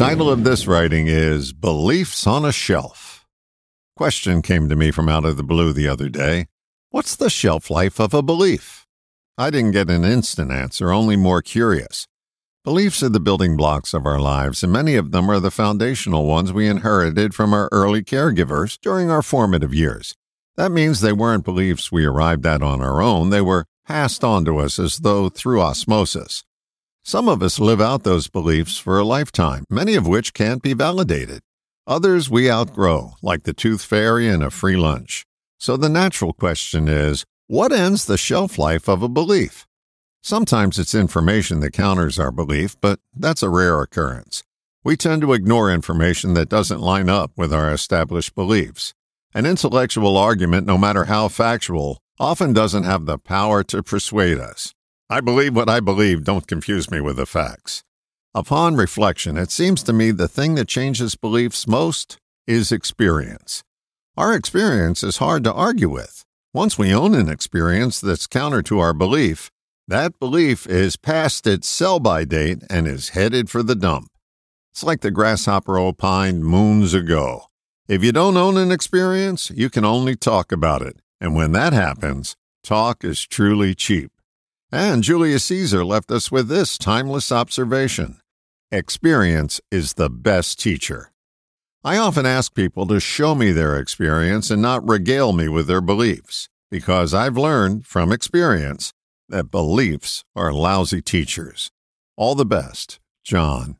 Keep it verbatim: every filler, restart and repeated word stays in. title of this writing is Beliefs on a Shelf. Question came to me from out of the blue the other day. What's the shelf life of a belief? I didn't get an instant answer, only more curious. Beliefs are the building blocks of our lives, and many of them are the foundational ones we inherited from our early caregivers during our formative years. That means they weren't beliefs we arrived at on our own. They were passed on to us as though through osmosis. Some of us live out those beliefs for a lifetime, many of which can't be validated. Others we outgrow, like the tooth fairy and a free lunch. So the natural question is, what ends the shelf life of a belief? Sometimes it's information that counters our belief, but that's a rare occurrence. We tend to ignore information that doesn't line up with our established beliefs. An intellectual argument, no matter how factual, often doesn't have the power to persuade us. I believe what I believe, don't confuse me with the facts. Upon reflection, it seems to me the thing that changes beliefs most is experience. Our experience is hard to argue with. Once we own an experience that's counter to our belief, that belief is past its sell-by date and is headed for the dump. It's like the grasshopper opined moons ago. If you don't own an experience, you can only talk about it. And when that happens, talk is truly cheap. And Julius Caesar left us with this timeless observation. Experience is the best teacher. I often ask people to show me their experience and not regale me with their beliefs, because I've learned from experience that beliefs are lousy teachers. All the best, John.